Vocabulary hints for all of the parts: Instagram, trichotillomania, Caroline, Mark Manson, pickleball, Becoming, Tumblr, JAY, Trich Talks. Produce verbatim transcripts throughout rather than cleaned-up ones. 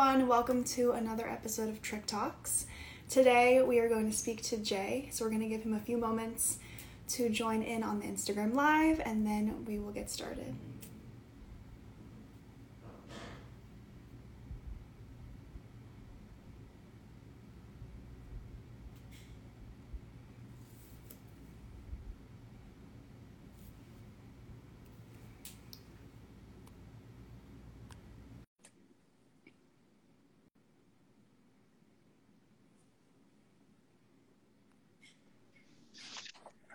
everyone, welcome to another episode of Trich Talks. Today we are going to speak to Jay, so we're going to give him a few moments to join in on the Instagram Live, and then we will get started.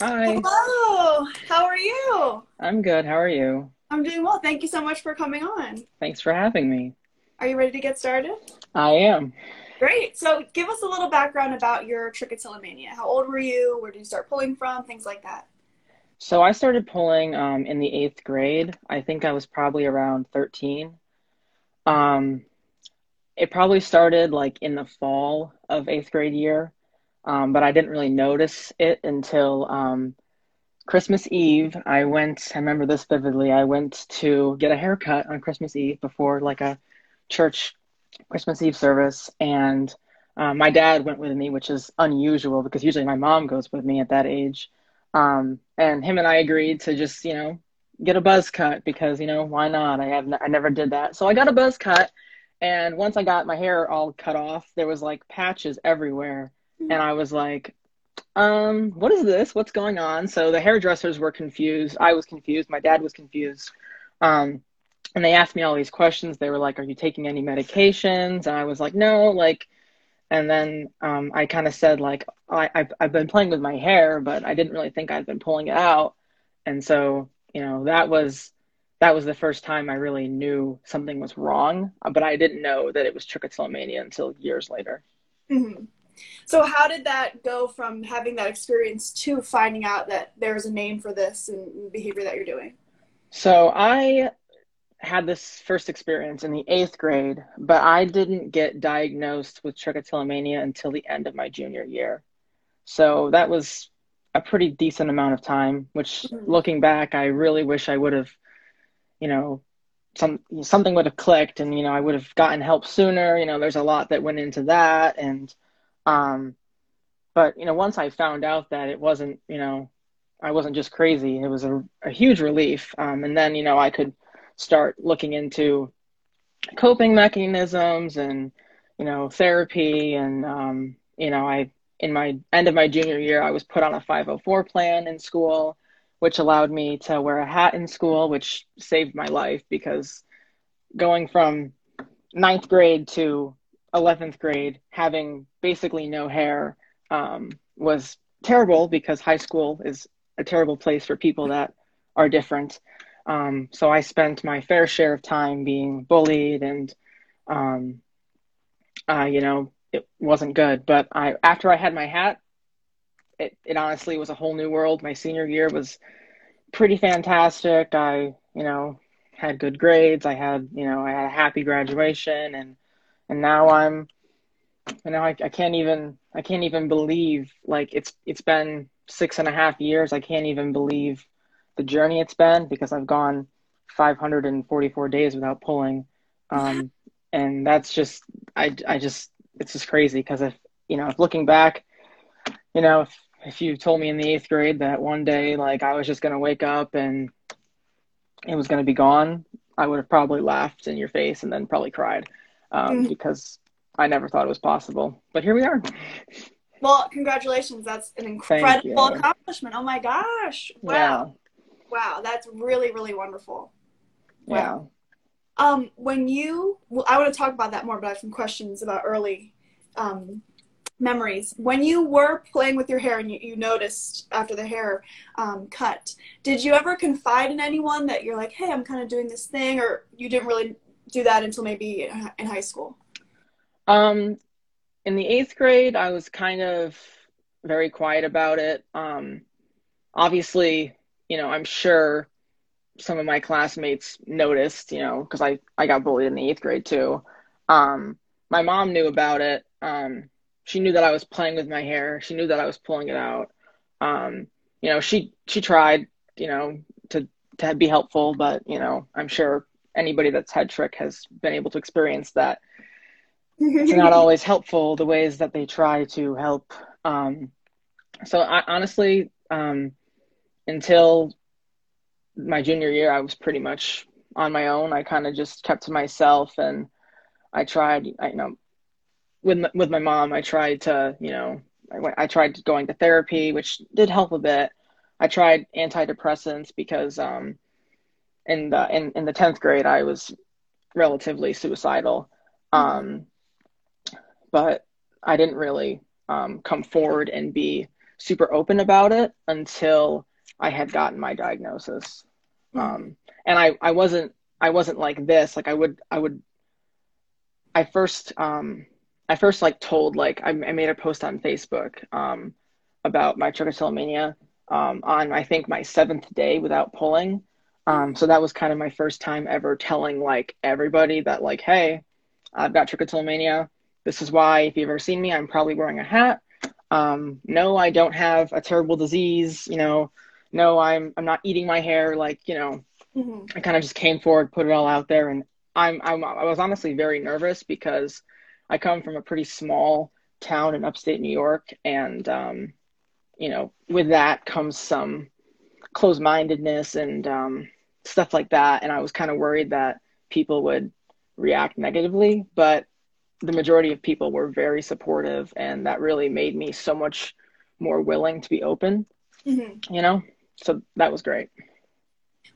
Hi. Hello. How are you? I'm good. How are you? I'm doing well. Thank you so much for coming on. Thanks for having me. Are you ready to get started? I am. Great. So give us a little background about your trichotillomania. How old were you? Where did you start pulling from? Things like that. So I started pulling um, in the eighth grade. I think I was probably around thirteen. Um, it probably started like in the fall of eighth grade year. Um, but I didn't really notice it until um, Christmas Eve. I went, I remember this vividly, I went to get a haircut on Christmas Eve before like a church Christmas Eve service. And uh, my dad went with me, which is unusual because usually my mom goes with me at that age. Um, and him and I agreed to just, you know, get a buzz cut because, you know, why not? I have n- I never did that. So I got a buzz cut. And once I got my hair all cut off, there was like patches everywhere. And I was like, um, what is this? What's going on? So the hairdressers were confused. I was confused. My dad was confused. Um, and they asked me all these questions. They were like, are you taking any medications? And I was like, no, like, and then um, I kind of said like, I, I've, I've been playing with my hair, but I didn't really think I'd been pulling it out. And so, you know, that was, that was the first time I really knew something was wrong, but I didn't know that it was trichotillomania until years later. Mm-hmm. So how did that go from having that experience to finding out that there's a name for this and behavior that you're doing? So I had this first experience in the eighth grade, but I didn't get diagnosed with trichotillomania until the end of my junior year. So that was a pretty decent amount of time, which mm-hmm. looking back, I really wish I would have, you know, some something would have clicked and, you know, I would have gotten help sooner. You know, there's a lot that went into that. And Um, but, you know, once I found out that it wasn't, you know, I wasn't just crazy, it was a, a huge relief. Um, and then, you know, I could start looking into coping mechanisms and, you know, therapy. And, um, you know, I, in my end of my junior year, I was put on a five oh four plan in school, which allowed me to wear a hat in school, which saved my life because going from ninth grade to eleventh grade, having basically no hair um, was terrible because high school is a terrible place for people that are different. Um, so I spent my fair share of time being bullied and, um, uh, you know, it wasn't good. But I, after I had my hat, it, it honestly was a whole new world. My senior year was pretty fantastic. I, you know, had good grades. I had, you know, I had a happy graduation and And now I'm, and now I, I can't even, I can't even believe, like, it's, it's been six and a half years. I can't even believe the journey it's been because I've gone five hundred forty-four days without pulling. Um, and that's just, I, I just, it's just crazy. Cause if, you know, if looking back, you know, if, if you told me in the eighth grade that one day, like, I was just going to wake up and it was going to be gone, I would have probably laughed in your face and then probably cried. Um, because I never thought it was possible, but here we are. Well, congratulations. That's an incredible accomplishment. Oh my gosh. Wow. Yeah. Wow. That's really, really wonderful. Yeah. Wow. Um, when you, well, I want to talk about that more, but I have some questions about early, um, memories. When you were playing with your hair and you, you noticed after the hair um, cut, did you ever confide in anyone that you're like, hey, I'm kind of doing this thing, or you didn't really do that until maybe in high school? Um, in the eighth grade, I was kind of very quiet about it. Um, obviously, you know, I'm sure some of my classmates noticed, you know, because I, I got bullied in the eighth grade too. Um, my mom knew about it. Um, she knew that I was playing with my hair. She knew that I was pulling it out. Um, you know, she, she tried, you know, to, to be helpful, but, you know, I'm sure anybody that's had trich has been able to experience that It's not always helpful, the ways that they try to help. Um, so I, honestly, um, until my junior year, I was pretty much on my own. I kind of just kept to myself, and I tried, I, you know, with, with my mom, I tried to, you know, I, I tried going to therapy, which did help a bit. I tried antidepressants because um, in the, in, in the tenth grade, I was relatively suicidal. Um, but I didn't really um, come forward and be super open about it until I had gotten my diagnosis. Um, and I, I wasn't, I wasn't like this. Like I would, I would, I first, um, I first like told, like, I, I made a post on Facebook um, about my trichotillomania um, on, I think, my seventh day without pulling. Um, so that was kind of my first time ever telling like everybody that like, hey, I've got trichotillomania. This is why, if you've ever seen me, I'm probably wearing a hat. Um, no, I don't have a terrible disease. You know, no, I'm I'm not eating my hair. Like, you know, mm-hmm. I kind of just came forward, put it all out there, and I'm, I'm I was honestly very nervous because I come from a pretty small town in upstate New York, and um, you know, with that comes some closed-mindedness and um, stuff like that. And I was kind of worried that people would react negatively, but the majority of people were very supportive, and that really made me so much more willing to be open, mm-hmm. you know, so that was great.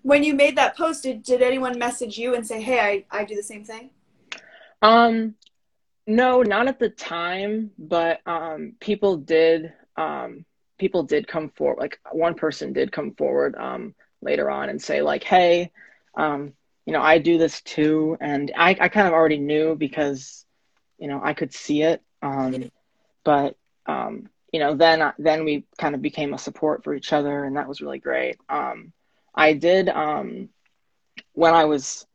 When you made that post, did, did anyone message you and say, hey, I, I do the same thing? Um, no, not at the time, but um, people did, um, people did come forward. Like one person did come forward um, later on and say like, hey, um, you know, I do this too. And I, I kind of already knew because, you know, I could see it. Um, but, um, you know, then, then we kind of became a support for each other, and that was really great. Um, I did, um, when I was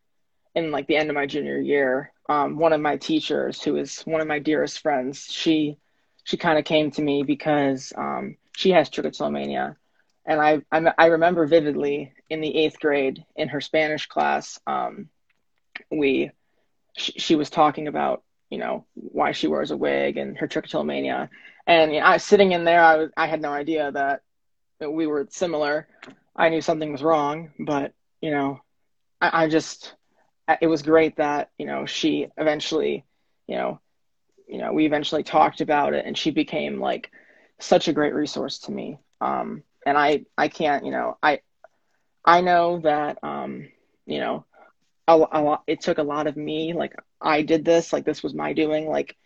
in like the end of my junior year, um, one of my teachers, who is one of my dearest friends, she, she kind of came to me because, um, she has trichotillomania. And I, I I remember vividly in the eighth grade in her Spanish class, um, we sh she was talking about, you know, why she wears a wig and her trichotillomania. And you know, I was sitting in there, I was, I had no idea that we were similar. I knew something was wrong, but, you know, I, I just, it was great that, you know, she eventually, you know, you know, we eventually talked about it, and she became like such a great resource to me. Um, And I, I can't, you know, I, I know that, um, you know, a, a lot, it took a lot of me. Like I did this, like this was my doing, like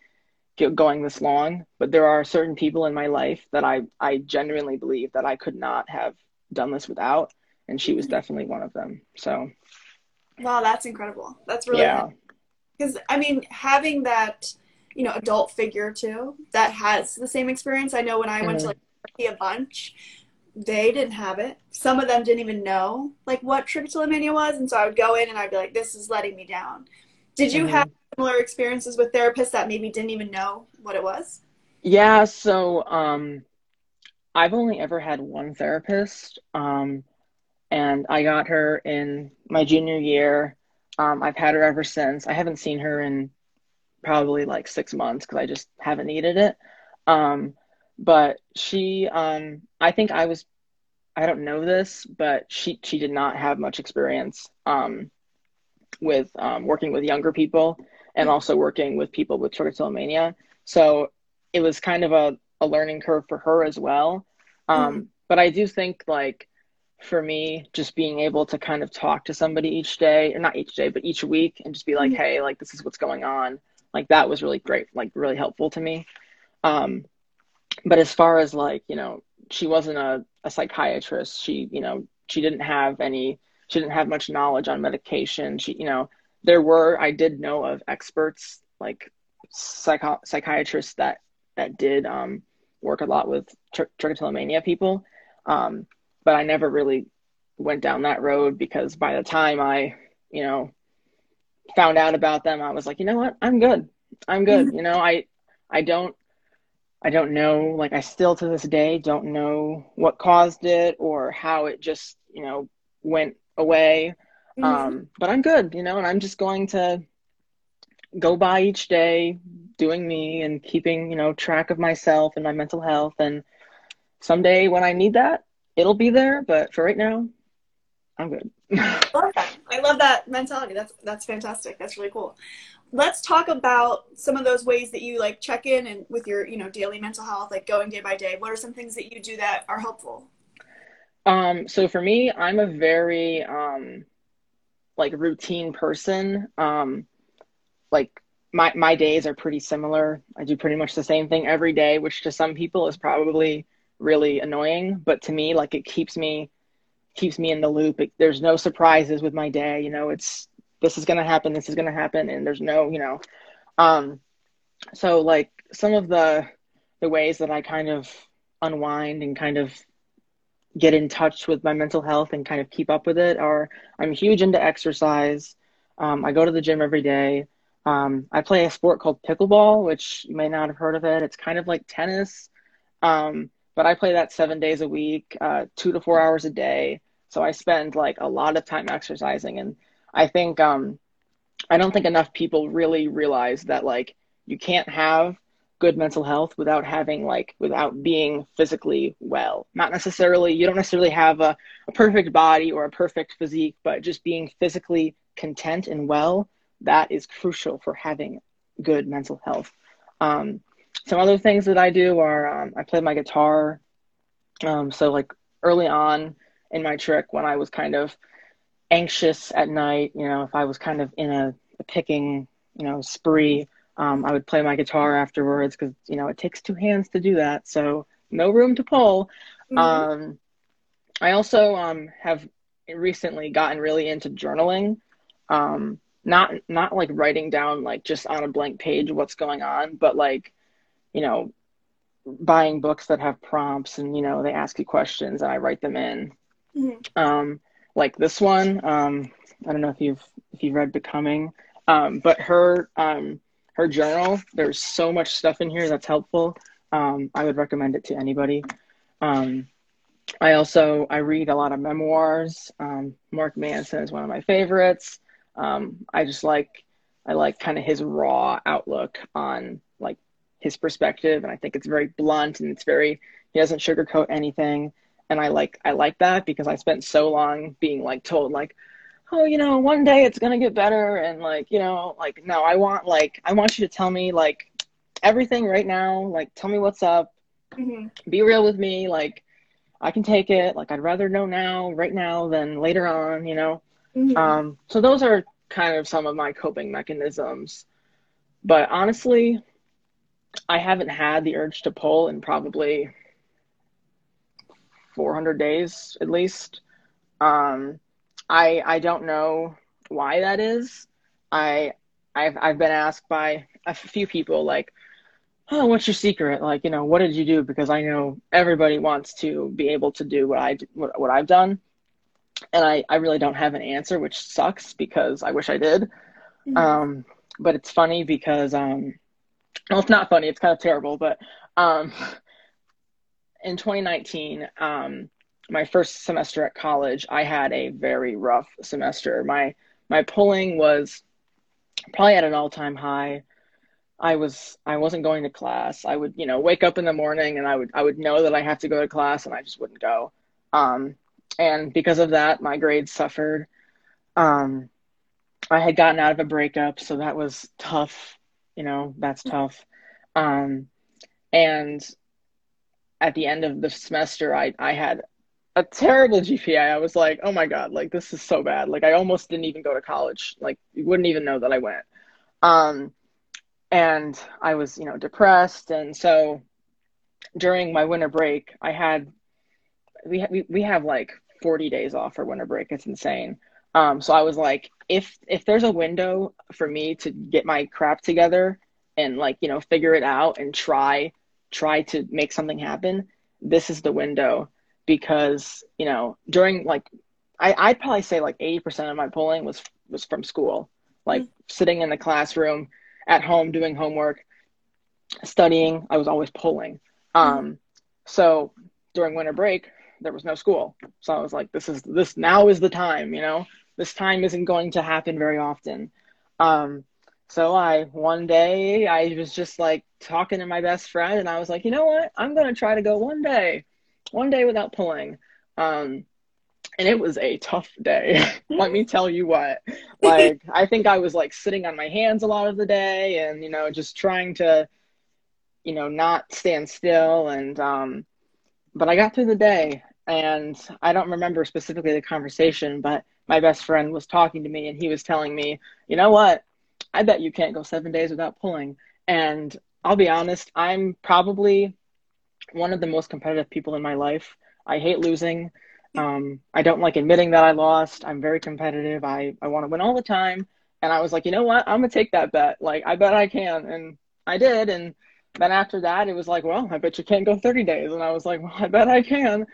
going this long, but there are certain people in my life that I, I genuinely believe that I could not have done this without. And she was definitely one of them. So. Wow. That's incredible. That's really, yeah. Because I mean, having that, you know, adult figure too, that has the same experience. I know when I mm-hmm. went to like a bunch, they didn't have it. Some of them didn't even know like what trichotillomania was. And so I would go in and I'd be like, this is letting me down. Did you mm-hmm. have similar experiences with therapists that maybe didn't even know what it was? Yeah. So, um, I've only ever had one therapist. Um, and I got her in my junior year. Um, I've had her ever since. I haven't seen her in probably like six months cause I just haven't needed it. Um, But she, um, I think I was, I don't know this, but she, she did not have much experience um, with um, working with younger people and also working with people with trichotillomania. So it was kind of a, a learning curve for her as well. Um, mm-hmm. But I do think like for me, just being able to kind of talk to somebody each day, or not each day, but each week, and just be like, mm-hmm. hey, like, this is what's going on. Like that was really great, like really helpful to me. Um, But as far as like, you know, she wasn't a, a psychiatrist. She, you know, she didn't have any, she didn't have much knowledge on medication. She, you know, there were, I did know of experts, like psycho psychiatrists that, that did um, work a lot with tr trichotillomania people. Um, but I never really went down that road because by the time I, you know, found out about them, I was like, you know what, I'm good. I'm good. You know, I, I don't, I don't know, like I still to this day don't know what caused it or how it just, you know, went away. Mm-hmm. Um, but I'm good, you know, and I'm just going to go by each day, doing me and keeping, you know, track of myself and my mental health. And someday when I need that, it'll be there. But for right now, I'm good. I love that. I love that mentality. That's, that's fantastic. That's really cool. Let's talk about some of those ways that you like check in and with your, you know, daily mental health, like going day by day. What are some things that you do that are helpful? Um, so for me, I'm a very, um, like routine person. Um, like my, my days are pretty similar. I do pretty much the same thing every day, which to some people is probably really annoying, but to me, like it keeps me, keeps me in the loop. It, there's no surprises with my day. You know, it's, this is going to happen, this is going to happen, and there's no, you know, um, so like some of the, the ways that I kind of unwind and kind of get in touch with my mental health and kind of keep up with it are, I'm huge into exercise. Um, I go to the gym every day. Um, I play a sport called pickleball, which you may not have heard of it. It's kind of like tennis, um, but I play that seven days a week, uh, two to four hours a day. So I spend like a lot of time exercising, and I think, um, I don't think enough people really realize that, like, you can't have good mental health without having, like, without being physically well. Not necessarily, you don't necessarily have a, a perfect body or a perfect physique, but just being physically content and well, that is crucial for having good mental health. Um, some other things that I do are, um, I play my guitar. Um, so, like, early on in my trick, when I was kind of anxious at night, you know, if I was kind of in a, a picking, you know, spree, um, I would play my guitar afterwards, because, you know, it takes two hands to do that, so no room to pull. Mm-hmm. Um, I also um, have recently gotten really into journaling, um, not not like writing down like just on a blank page what's going on, but like, you know, buying books that have prompts and, you know, they ask you questions and I write them in. Mm-hmm. Um, like this one, um, I don't know if you've, if you've read Becoming, um, but her, um, her journal, there's so much stuff in here that's helpful. Um, I would recommend it to anybody. Um, I also, I read a lot of memoirs. Um, Mark Manson is one of my favorites. Um, I just like, I like kind of his raw outlook on like his perspective. And I think it's very blunt and it's very, he doesn't sugarcoat anything. And I like, I like that, because I spent so long being like told like, oh, you know, one day it's going to get better. And like, you know, like, no, I want, like, I want you to tell me like everything right now. Like, tell me what's up. Mm-hmm. Be real with me. Like, I can take it. Like, I'd rather know now, right now, than later on, you know? Mm-hmm. Um, so those are kind of some of my coping mechanisms, but honestly, I haven't had the urge to pull in probably four hundred days at least. Um, I I don't know why that is. I I've I've been asked by a few people like, oh, what's your secret? Like, you know, what did you do? Because I know everybody wants to be able to do what I what, what I've done, and I I really don't have an answer, which sucks because I wish I did. Mm-hmm. Um, but it's funny because um, well, it's not funny. It's kind of terrible, but um. In twenty nineteen, um, my first semester at college, I had a very rough semester. My my pulling was probably at an all-time high. I was I wasn't going to class. I would, you know, wake up in the morning and I would I would know that I have to go to class and I just wouldn't go. Um, and because of that, my grades suffered. Um, I had gotten out of a breakup, so that was tough. You know, that's tough. Um, and at the end of the semester, I, I had a terrible G P A. I was like, oh my God, like this is so bad. Like I almost didn't even go to college. Like you wouldn't even know that I went. Um, and I was, you know, depressed. And so during my winter break, I had, we, ha- we, we have like forty days off for winter break. It's insane. Um, so I was like, if, if there's a window for me to get my crap together and like, you know, figure it out and try try to make something happen, this is the window. Because, you know, during like, I, I'd probably say like eighty percent of my pulling was, was from school, like mm-hmm. sitting in the classroom, at home, doing homework, studying, I was always pulling. Mm-hmm. Um, so during winter break, there was no school. So I was like, this is this, now is the time, you know, this time isn't going to happen very often. Um, So I, one day I was just like talking to my best friend, and I was like, you know what, I'm going to try to go one day, one day without pulling. Um, and it was a tough day. Let me tell you what, like, I think I was like sitting on my hands a lot of the day and, you know, just trying to, you know, not stand still. And, um, but I got through the day, and I don't remember specifically the conversation, but my best friend was talking to me, and he was telling me, you know what? I bet you can't go seven days without pulling. And I'll be honest, I'm probably one of the most competitive people in my life. I hate losing. Um, I don't like admitting that I lost. I'm very competitive. I, I want to win all the time. And I was like, you know what? I'm going to take that bet. Like, I bet I can. And I did. And then after that, it was like, well, I bet you can't go thirty days. And I was like, well, I bet I can.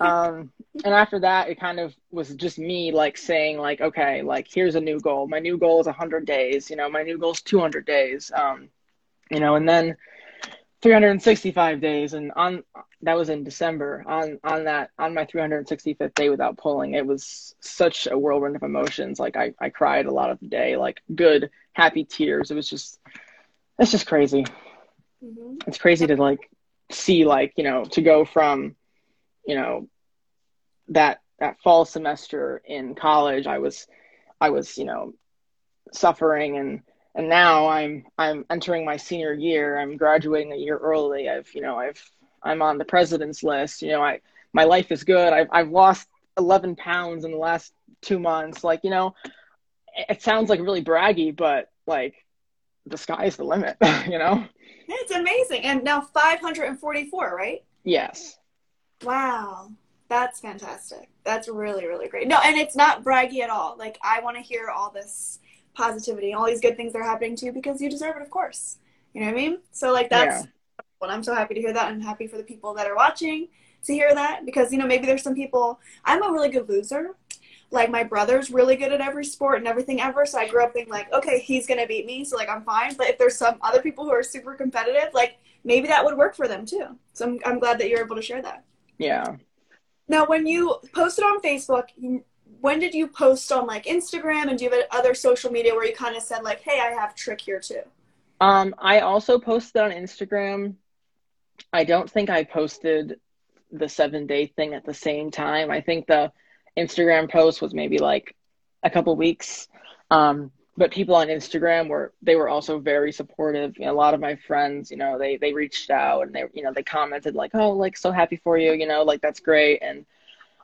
um, and after that, it kind of was just me like saying like, okay, like, here's a new goal. My new goal is one hundred days. You know, my new goal is two hundred days, um, you know, and then three hundred sixty-five days. And on, that was in December, on, on that, on my three hundred sixty-fifth day without pulling, it was such a whirlwind of emotions. Like I, I cried a lot of the day, like good, happy tears. It was just, it's just crazy. Mm-hmm. It's crazy to like see like, you know, to go from, you know, that that fall semester in college I was I was, you know, suffering, and and now I'm I'm entering my senior year. I'm graduating a year early. I've, you know, I've I'm on the president's list. You know, I my life is good. I've I've lost eleven pounds in the last two months. Like, you know, it sounds like really braggy, but like the sky's the limit, you know? It's amazing. And now five hundred forty-four, right? Yes. Wow. That's fantastic. That's really, really great. No, and it's not braggy at all. Like, I want to hear all this positivity, all these good things that are happening to you, because you deserve it, of course. You know what I mean? So, like, that's what, yeah. I'm so happy to hear that. I'm happy for the people that are watching to hear that, because, you know, maybe there's some people, I'm a really good loser. Like, my brother's really good at every sport and everything ever, so I grew up being like, okay, he's going to beat me, so, like, I'm fine. But if there's some other people who are super competitive, like, maybe that would work for them, too. So I'm, I'm glad that you're able to share that. Yeah. Now, when you posted on Facebook, when did you post on, like, Instagram? And do you have other social media where you kind of said, like, hey, I have Trich here, too? Um, I also posted on Instagram. I don't think I posted the seven-day thing at the same time. I think the Instagram post was maybe like a couple weeks, um but people on Instagram were they were also very supportive. You know, a lot of my friends, you know, they they reached out, and they, you know, they commented like, oh, like, so happy for you, you know, like, that's great. And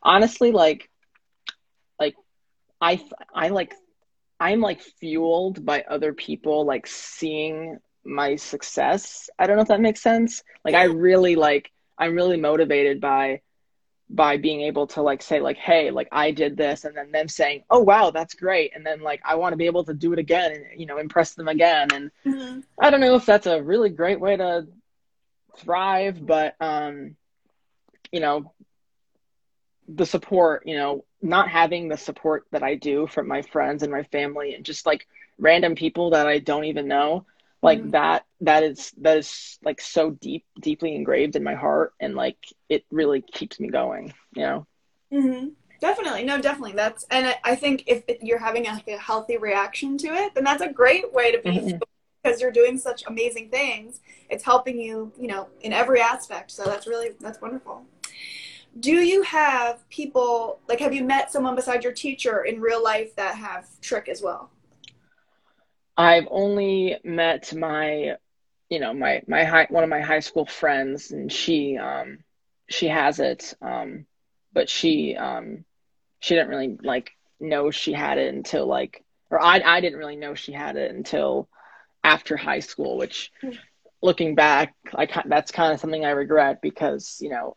honestly, like like I I like I'm like fueled by other people like seeing my success. I don't know if that makes sense. Like, I really like I'm really motivated by by being able to like say like, hey, like, I did this, and then them saying, oh wow, that's great, and then like I want to be able to do it again and, you know, impress them again. And mm-hmm. I don't know if that's a really great way to thrive, but um you know, the support, you know, not having the support that I do from my friends and my family and just like random people that I don't even know, like mm-hmm. that that is that is like so deep deeply engraved in my heart, and like it really keeps me going, you know. Mm-hmm. Definitely. No, definitely. That's, and I, I think if you're having a, a healthy reaction to it, then that's a great way to be, mm-hmm. because you're doing such amazing things. It's helping you, you know, in every aspect. So that's really, that's wonderful. Do you have people, like, have you met someone besides your teacher in real life that have Trich as well? I've only met my, you know, my, my high, one of my high school friends, and she, um, she has it. Um, but she, um, she didn't really like know she had it until like, or I, I didn't really know she had it until after high school, which looking back, I, that's kind of something I regret, because, you know,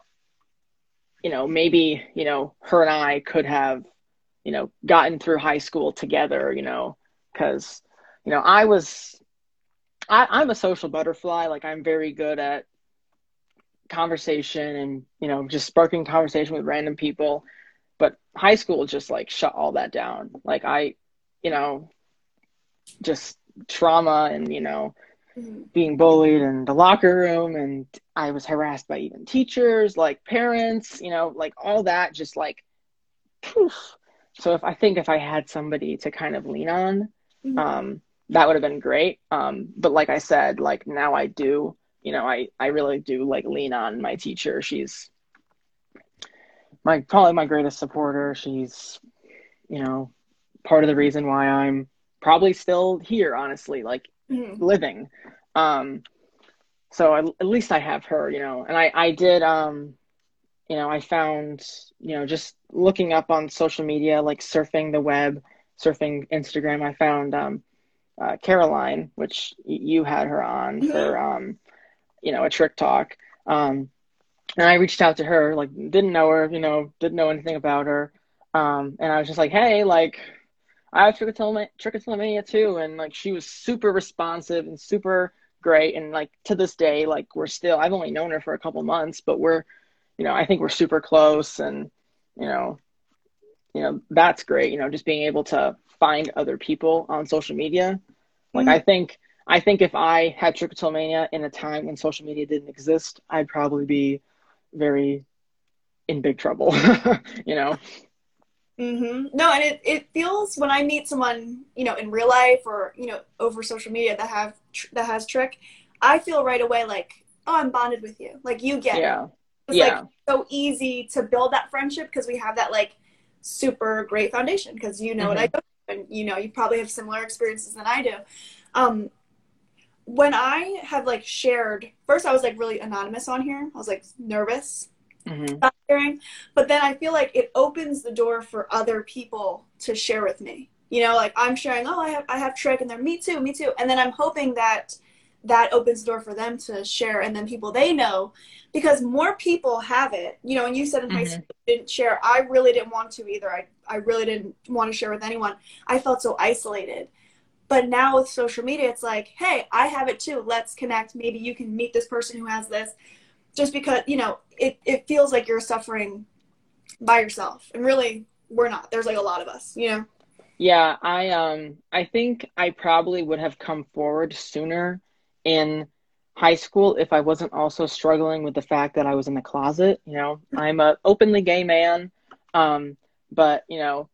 you know, maybe, you know, her and I could have, you know, gotten through high school together, you know, 'cause, you know, I was, I, I'm a social butterfly. Like, I'm very good at conversation and, you know, just sparking conversation with random people. But high school just like shut all that down. Like, I, you know, just trauma and, you know, mm-hmm. being bullied in the locker room, and I was harassed by even teachers, like parents, you know, like all that just like, poof. So if I think if I had somebody to kind of lean on, mm-hmm. um, that would have been great. Um, but like I said, like now I do, you know, I, I really do like lean on my teacher. She's my, probably my greatest supporter. She's, you know, part of the reason why I'm probably still here, honestly, like mm. living. Um, so I, at least I have her, you know, and I, I did, um, you know, I found, you know, just looking up on social media, like surfing the web, surfing Instagram, I found, um, Uh, Caroline, which y- you had her on for, um, you know, a Trich Talk. Um, and I reached out to her, like, didn't know her, you know, didn't know anything about her. Um, and I was just like, hey, like, I have trichotillomania, trichotillomania too. And, like, she was super responsive and super great. And, like, to this day, like, we're still, I've only known her for a couple months, but we're, you know, I think we're super close. And, you know, you know, that's great, you know, just being able to find other people on social media. Like, mm-hmm. I think, I think if I had trichotillomania in a time when social media didn't exist, I'd probably be very in big trouble, you know? Mm-hmm. No, and it, it feels when I meet someone, you know, in real life or, you know, over social media that have, that has trich, I feel right away like, oh, I'm bonded with you. Like, you get yeah. it. It's yeah. like so easy to build that friendship because we have that, like, super great foundation because you know mm-hmm. what I go through, and you know you probably have similar experiences than I do. Um when I have like shared, first I was like really anonymous on here, I was like nervous mm-hmm. about sharing, but then I feel like it opens the door for other people to share with me, you know, like I'm sharing, oh I have I have trich, and they're me too me too, and then I'm hoping that that opens the door for them to share, and then people they know, because more people have it, you know. And you said in mm-hmm. high school you didn't share. I really didn't want to either. I, I really didn't want to share with anyone. I felt so isolated. But now with social media, it's like, hey, I have it too. Let's connect. Maybe you can meet this person who has this, just because, you know, it, it feels like you're suffering by yourself. And really we're not, there's like a lot of us, you know? Yeah. I, um, I think I probably would have come forward sooner in high school if I wasn't also struggling with the fact that I was in the closet. You know, I'm a openly gay man, um but you know,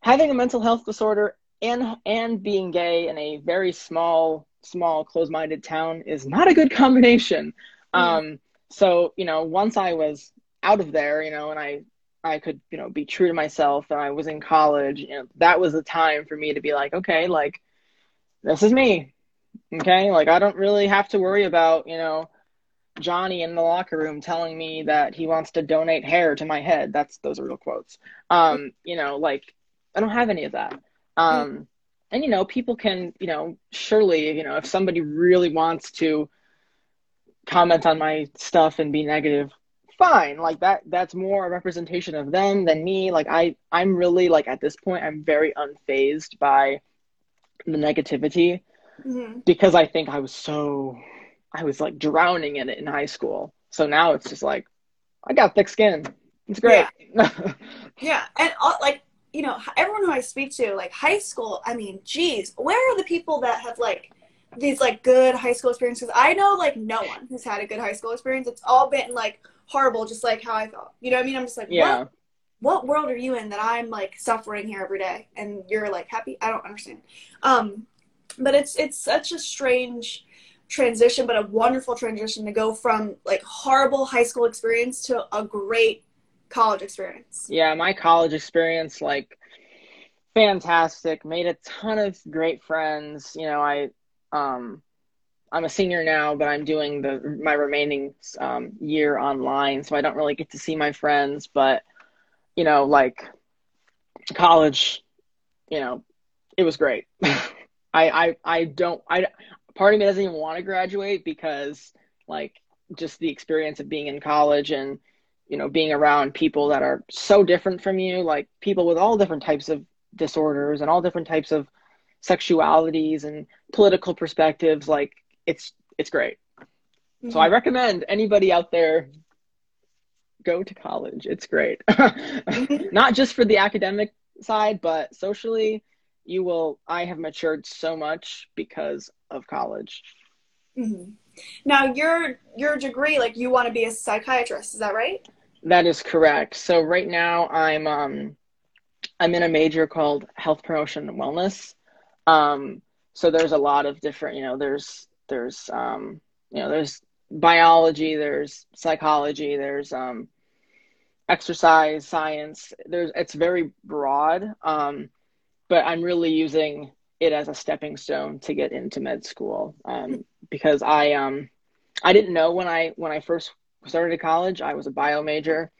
having a mental health disorder and and being gay in a very small small closed-minded town is not a good combination. Mm-hmm. um so you know, once I was out of there, you know, and I I could, you know, be true to myself, and I was in college, you know, that was the time for me to be like, okay, like this is me. Okay, like I don't really have to worry about, you know, Johnny in the locker room telling me that he wants to donate hair to my head. That's, those are real quotes. Um, you know, like I don't have any of that. Um, and, you know, people can, you know, surely, you know, if somebody really wants to comment on my stuff and be negative, fine. Like that, that's more a representation of them than me. Like I, I'm really like at this point, I'm very unfazed by the negativity. Mm-hmm. Because I think I was so, I was like drowning in it in high school. So now it's just like, I got thick skin. It's great. Yeah. yeah. And all, like, you know, everyone who I speak to, like high school, I mean, geez, where are the people that have like these like good high school experiences? I know like no one who's had a good high school experience. It's all been like horrible, just like how I felt. You know what I mean? I'm just like, yeah. what? What world are you in that I'm like suffering here every day and you're like happy? I don't understand. Um, But it's it's such a strange transition, but a wonderful transition to go from like horrible high school experience to a great college experience. Yeah, my college experience, like fantastic, made a ton of great friends. You know, I um I'm a senior now, but I'm doing the my remaining um, year online, so I don't really get to see my friends. But you know, like college, you know, it was great. I, I, I don't, I, part of me doesn't even want to graduate because like just the experience of being in college and, you know, being around people that are so different from you, like people with all different types of disorders and all different types of sexualities and political perspectives. Like it's, it's great. Mm-hmm. So I recommend anybody out there go to college. It's great. Not just for the academic side, but socially. You will, I have matured so much because of college. Mm-hmm. Now your, your degree, like you want to be a psychiatrist, is that right? That is correct. So right now I'm, um, I'm in a major called health promotion and wellness. Um, So there's a lot of different, you know, there's, there's, um, you know, there's biology, there's psychology, there's um, exercise, science, there's, it's very broad, um, but I'm really using it as a stepping stone to get into med school. Um, because I, um, I didn't know when I, when I first started college, I was a bio major.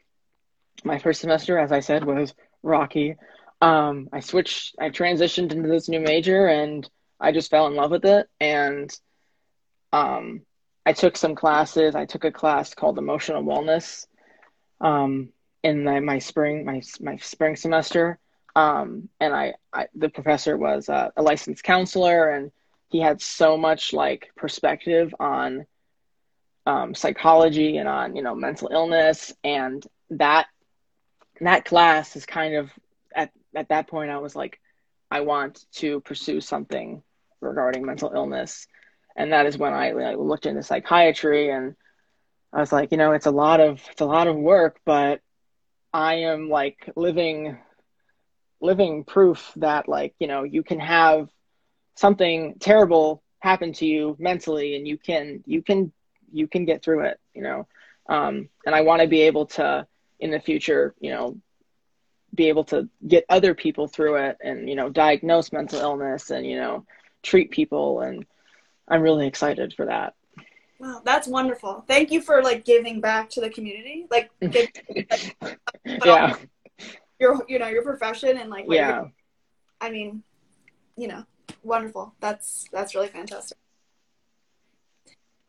My first semester, as I said, was rocky. Um, I switched, I transitioned into this new major, and I just fell in love with it. And um, I took some classes. I took a class called emotional wellness um, in my, my spring, my, my spring semester. Um, and I, I, the professor was uh, a licensed counselor, and he had so much like perspective on um, psychology and on, you know, mental illness. And that, that class is kind of at, at that point, I was like, I want to pursue something regarding mental illness. And that is when I, I looked into psychiatry, and I was like, you know, it's a lot of, it's a lot of work, but I am like living, living proof that, like, you know, you can have something terrible happen to you mentally, and you can, you can, you can get through it, you know? Um, and I want to be able to, in the future, you know, be able to get other people through it, and, you know, diagnose mental illness, and, you know, treat people. And I'm really excited for that. Wow, that's wonderful. Thank you for like giving back to the community, like, give, like yeah. your, you know, your profession and like, yeah, I mean, you know, wonderful. That's, that's really fantastic.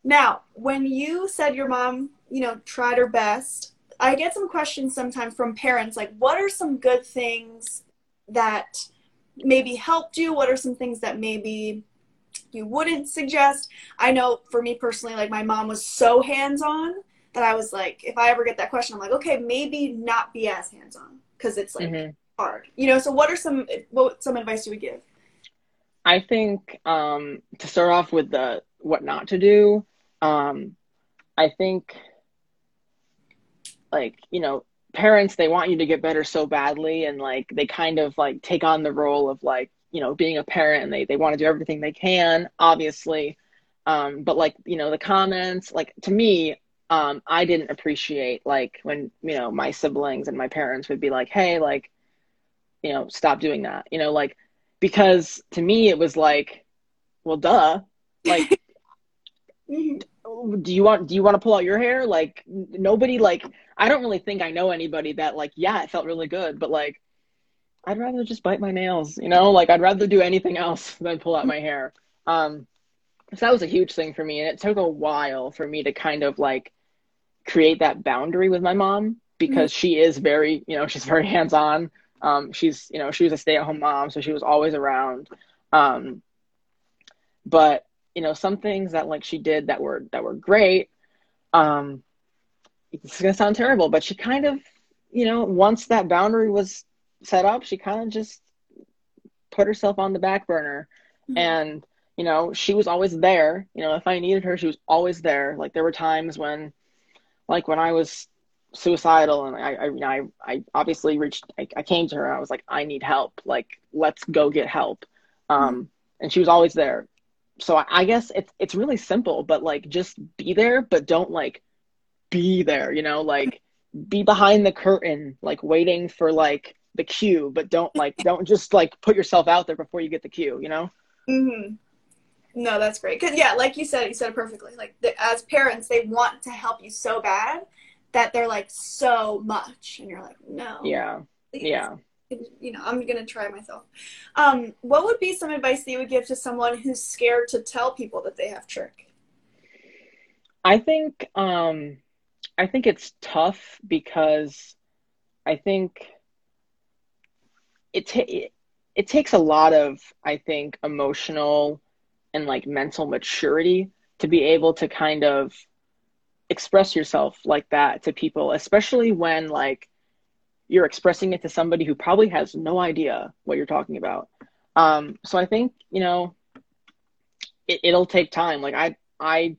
Now, when you said your mom, you know, tried her best, I get some questions sometimes from parents, like, what are some good things that maybe helped you? What are some things that maybe you wouldn't suggest? I know for me personally, like, my mom was so hands-on that I was like, if I ever get that question, I'm like, okay, maybe not be as hands-on, because it's like mm-hmm. hard, you know? So what are some, what some advice you would give? I think um, to start off with the what not to do, um, I think, like, you know, parents, they want you to get better so badly. And like, they kind of like take on the role of like, you know, being a parent, and they, they want to do everything they can, obviously. Um, but like, you know, the comments, like, to me, um, I didn't appreciate like when, you know, my siblings and my parents would be like, hey, like, you know, stop doing that, you know, like, because to me it was like, well, duh, like, do you want, do you want to pull out your hair? Like, nobody, like, I don't really think I know anybody that like, yeah, it felt really good, but like, I'd rather just bite my nails, you know, like, I'd rather do anything else than pull out my hair. Um, so that was a huge thing for me. And it took a while for me to kind of like create that boundary with my mom, because mm-hmm. she is very, you know, she's very hands-on. Um, she's, you know, she was a stay-at-home mom, so she was always around. Um, but you know, some things that like she did that were, that were great. Um, it's going to sound terrible, but she kind of, you know, once that boundary was set up, she kind of just put herself on the back burner. Mm-hmm. And, you know, she was always there. You know, if I needed her, she was always there. Like, there were times when, like, when I was suicidal, and I, I, I obviously reached, I, I came to her, and I was like, I need help. Like, let's go get help. Um, mm-hmm. And she was always there. So I guess it's, it's really simple, but like, just be there, but don't like be there, you know, like, be behind the curtain, like waiting for like the cue, but don't like, don't just like put yourself out there before you get the cue, you know? Mm-hmm. No, that's great. 'Cause yeah, like you said, you said it perfectly. Like, the, as parents, they want to help you so bad that they're like so much, and you're like, no. Yeah. Please. Yeah. You know, I'm going to try myself. Um, what would be some advice that you would give to someone who's scared to tell people that they have trich? I think, um, I think it's tough, because I think it, ta- it, it takes a lot of, I think, emotional and like mental maturity to be able to kind of express yourself like that to people, especially when like, you're expressing it to somebody who probably has no idea what you're talking about. Um, so I think, you know, it, it'll take time. Like I, I,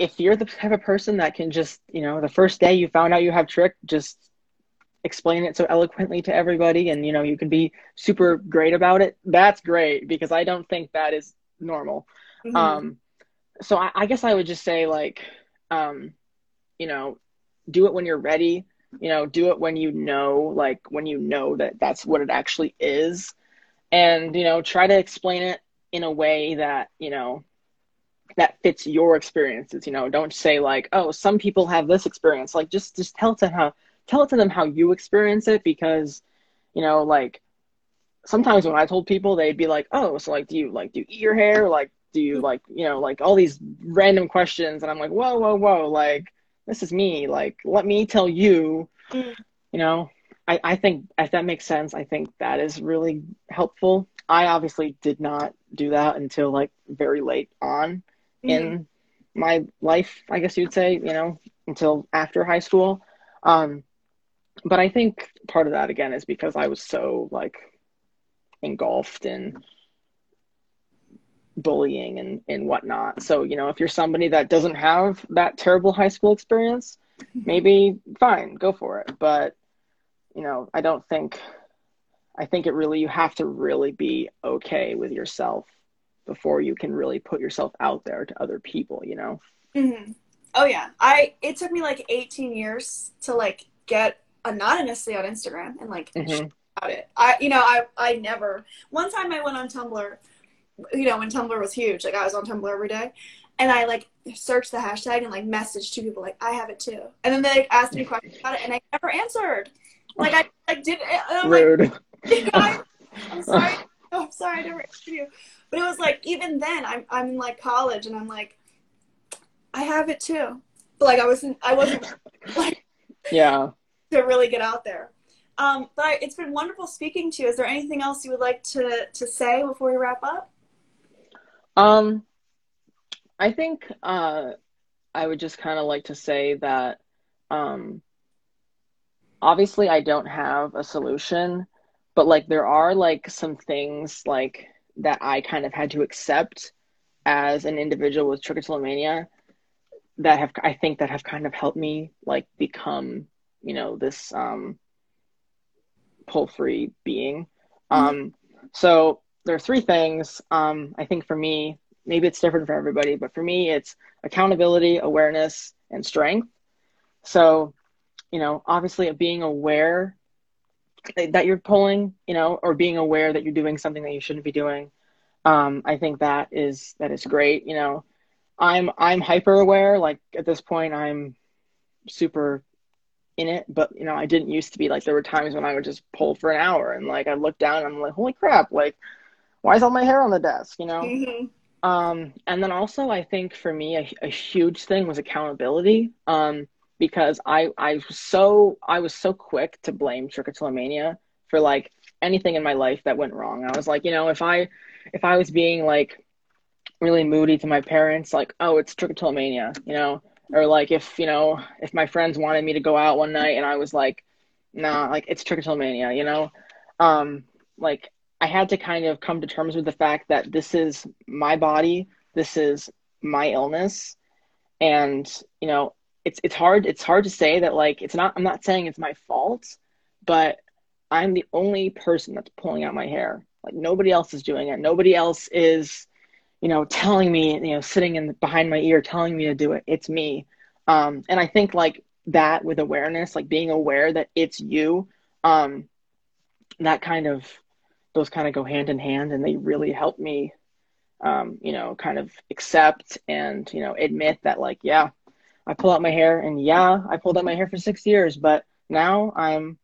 if you're the type of person that can just, you know, the first day you found out you have trich, just explain it so eloquently to everybody, and you know, you can be super great about it. That's great, because I don't think that is normal. Mm-hmm. Um, so I, I guess I would just say, like, um, you know, do it when you're ready, you know, do it when you know, like when you know that that's what it actually is. And, you know, try to explain it in a way that, you know, that fits your experiences. You know, don't say like, oh, some people have this experience. Like, just, just tell to how, tell it to them how you experience it. Because, you know, like sometimes when I told people, they'd be like, oh, so like, do you like, do you eat your hair? Like, do you like, you know, like all these random questions. And I'm like, whoa, whoa, whoa. Like, this is me. Like, let me tell you, you know, I, I think if that makes sense, I think that is really helpful. I obviously did not do that until like very late on mm-hmm. in my life, I guess you'd say, you know, until after high school. Um, but I think part of that, again, is because I was so like engulfed in bullying and, and whatnot. So, you know, if you're somebody that doesn't have that terrible high school experience, maybe fine, go for it. But, you know, I don't think, I think it really, you have to really be okay with yourself before you can really put yourself out there to other people, you know? Mm-hmm. Oh yeah. I, it took me like eighteen years to like get anonymously on Instagram and like, mm-hmm. about it. I, you know, I, I never, one time I went on Tumblr, you know, when Tumblr was huge, like I was on Tumblr every day, and I like searched the hashtag and like messaged two people, like I have it too. And then they like, asked me questions about it and I never answered. Like I like did I'm rude. Like, you guys, I'm sorry. I'm sorry I never asked you. But it was like, even then, I'm I'm in like college, and I'm like, I have it too. But like I wasn't I wasn't like yeah to really get out there. Um, but I, it's been wonderful speaking to you. Is there anything else you would like to to say before we wrap up? Um, I think uh, I would just kind of like to say that um, obviously I don't have a solution. But like there are like some things like that I kind of had to accept as an individual with trichotillomania that have, I think that have kind of helped me like become, you know, this um, pull-free being. Mm-hmm. Um, so there are three things. Um, I think for me, maybe it's different for everybody, but for me, it's accountability, awareness, and strength. So, you know, obviously being aware that you're pulling, you know, or being aware that you're doing something that you shouldn't be doing. Um, I think that is, that is great. You know, I'm, I'm hyper aware, like at this point I'm super in it, but you know, I didn't used to be. Like there were times when I would just pull for an hour and like, I looked down and I'm like, holy crap. Like, why is all my hair on the desk? You know? Mm-hmm. Um, and then also I think for me, a, a huge thing was accountability. Um, Because I, I so I was so quick to blame trichotillomania for like anything in my life that went wrong. I was like, you know, if I if I was being like really moody to my parents, like, oh, it's trichotillomania, you know, or like if you know if my friends wanted me to go out one night and I was like, nah, like it's trichotillomania, you know, um, like I had to kind of come to terms with the fact that this is my body, this is my illness, and you know. It's it's hard it's hard to say that like it's not I'm not saying it's my fault, but I'm the only person that's pulling out my hair. Like nobody else is doing it. Nobody else is, you know, telling me, you know, sitting in behind my ear telling me to do it. It's me. Um, and I think like that with awareness, like being aware that it's you, um, that kind of those kind of go hand in hand, and they really help me, um, you know, kind of accept and you know admit that like yeah. I pull out my hair and yeah, I pulled out my hair for six years, but now I'm,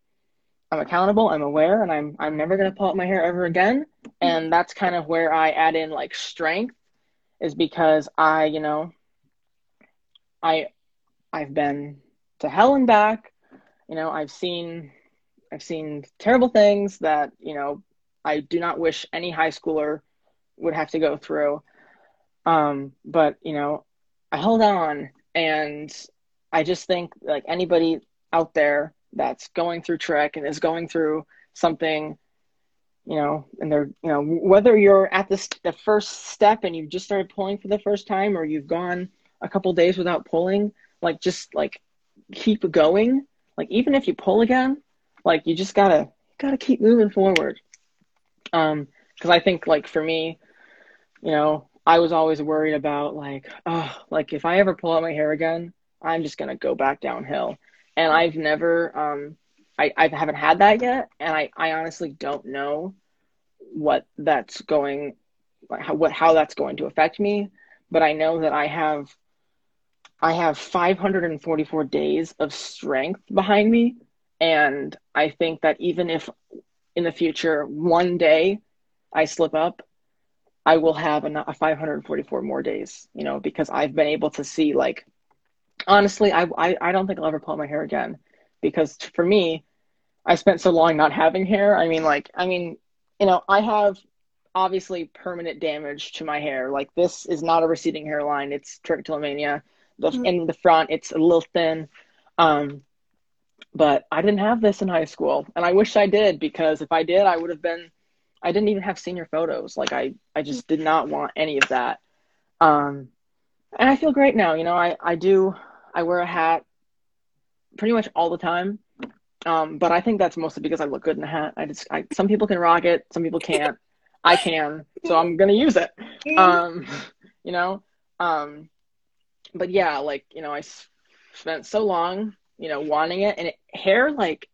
I'm accountable, I'm aware, and I'm, I'm never going to pull out my hair ever again. And that's kind of where I add in like strength is because I, you know, I, I've been to hell and back, you know, I've seen, I've seen terrible things that, you know, I do not wish any high schooler would have to go through. Um, but you know, I hold on. And I just think like anybody out there that's going through trich and is going through something, you know, and they're, you know, whether you're at this, the first step and you've just started pulling for the first time, or you've gone a couple days without pulling, like, just like keep going. Like, even if you pull again, Like, you just gotta gotta keep moving forward. Um, because I think, like, for me, you know, I was always worried about, like, oh, like, if I ever pull out my hair again, I'm just gonna go back downhill. And I've never, um, I, I haven't had that yet, and I, I honestly don't know what that's going, how, what, how that's going to affect me. But I know that I have, I have five hundred forty-four days of strength behind me, and I think that even if in the future one day I slip up, I will have a, a five hundred forty-four more days, you know, because I've been able to see, like, honestly, I, I, I don't think I'll ever pull out my hair again, because for me, I spent so long not having hair. I mean, like, I mean, you know, I have obviously permanent damage to my hair. Like, this is not a receding hairline. It's trichotillomania. The, mm-hmm. In the front, it's a little thin. Um, but I didn't have this in high school, and I wish I did, because if I did, I would have been, I didn't even have senior photos. Like, I, I just did not want any of that. Um, and I feel great now. You know, I, I do, I wear a hat pretty much all the time. Um, but I think that's mostly because I look good in a hat. I just, I, some people can rock it. Some people can't. I can. So I'm going to use it. Um, you know, um, but yeah, like, you know, I s- spent so long, you know, wanting it, and it, hair, like,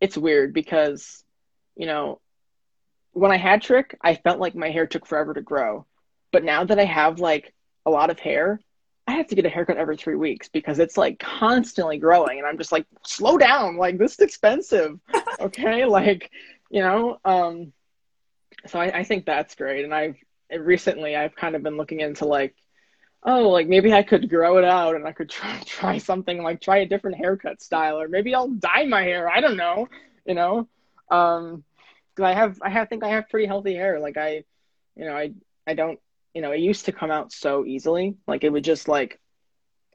it's weird because, you know, when I had Trich, I felt like my hair took forever to grow. But now that I have, like, a lot of hair, I have to get a haircut every three weeks because it's, like, constantly growing. And I'm just like, slow down. Like, this is expensive. Okay. Like, you know, um, so I, I think that's great. And I've recently, I've kind of been looking into, like, oh, like, maybe I could grow it out, and I could try, try something, like, try a different haircut style, or maybe I'll dye my hair. I don't know, you know, um, I have, I have, think I have pretty healthy hair. Like, I, you know, I, I don't, you know, it used to come out so easily. Like, it would just, like,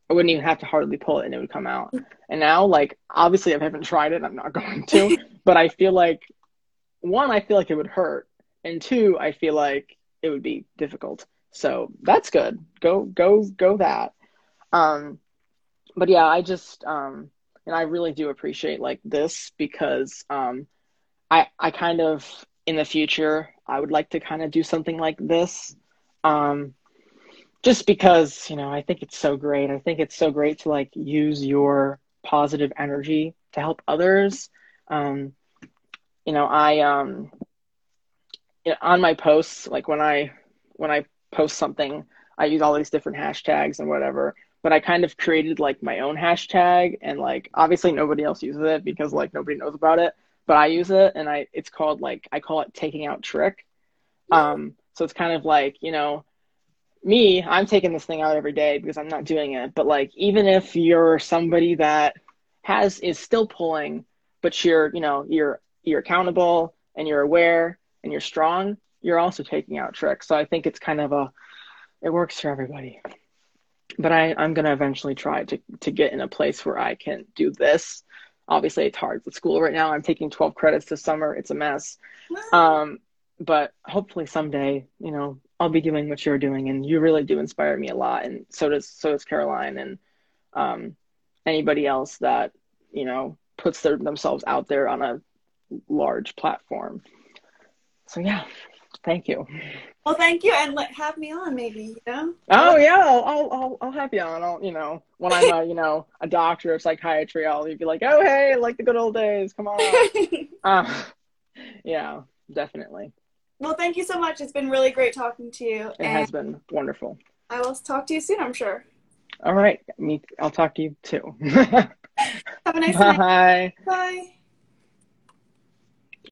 I wouldn't even have to hardly pull it and it would come out. And now, like, obviously I haven't tried it. I'm not going to, but I feel like, one, I feel like it would hurt. And two, I feel like it would be difficult. So that's good. Go, go, go that. Um, but yeah, I just, um, and I really do appreciate, like, this, because, um, I, I kind of, in the future, I would like to kind of do something like this, um, just because, you know, I think it's so great. I think it's so great to, like, use your positive energy to help others. Um, you know, I, um, you know, on my posts, like, when I, when I post something, I use all these different hashtags and whatever, but I kind of created, like, my own hashtag, and, like, obviously nobody else uses it because, like, nobody knows about it. But I use it, and I it's called, like, I call it taking out Trich. Um, so it's kind of like, you know, me, I'm taking this thing out every day because I'm not doing it. But, like, even if you're somebody that has is still pulling, but you're, you know, you're you're accountable, and you're aware, and you're strong, you're also taking out Trich. So I think it's kind of a, it works for everybody. But I, I'm going to eventually try to to get in a place where I can do this. Obviously, it's hard with school right now. I'm taking twelve credits this summer. It's a mess. Um, but hopefully someday, you know, I'll be doing what you're doing. And you really do inspire me a lot. And so does so does Caroline, and um, anybody else that, you know, puts their, themselves out there on a large platform. So, yeah, thank you. Well, thank you. And let, have me on, maybe, you know? Oh, yeah. I'll I'll, I'll have you on. I'll, you know, when I'm, a, you know, a doctor of psychiatry, I'll be like, oh, hey, like the good old days. Come on. uh, yeah, definitely. Well, thank you so much. It's been really great talking to you. It and has been wonderful. I will talk to you soon, I'm sure. All right. Me, I'll talk to you, too. Have a nice Bye. night. Bye. Bye.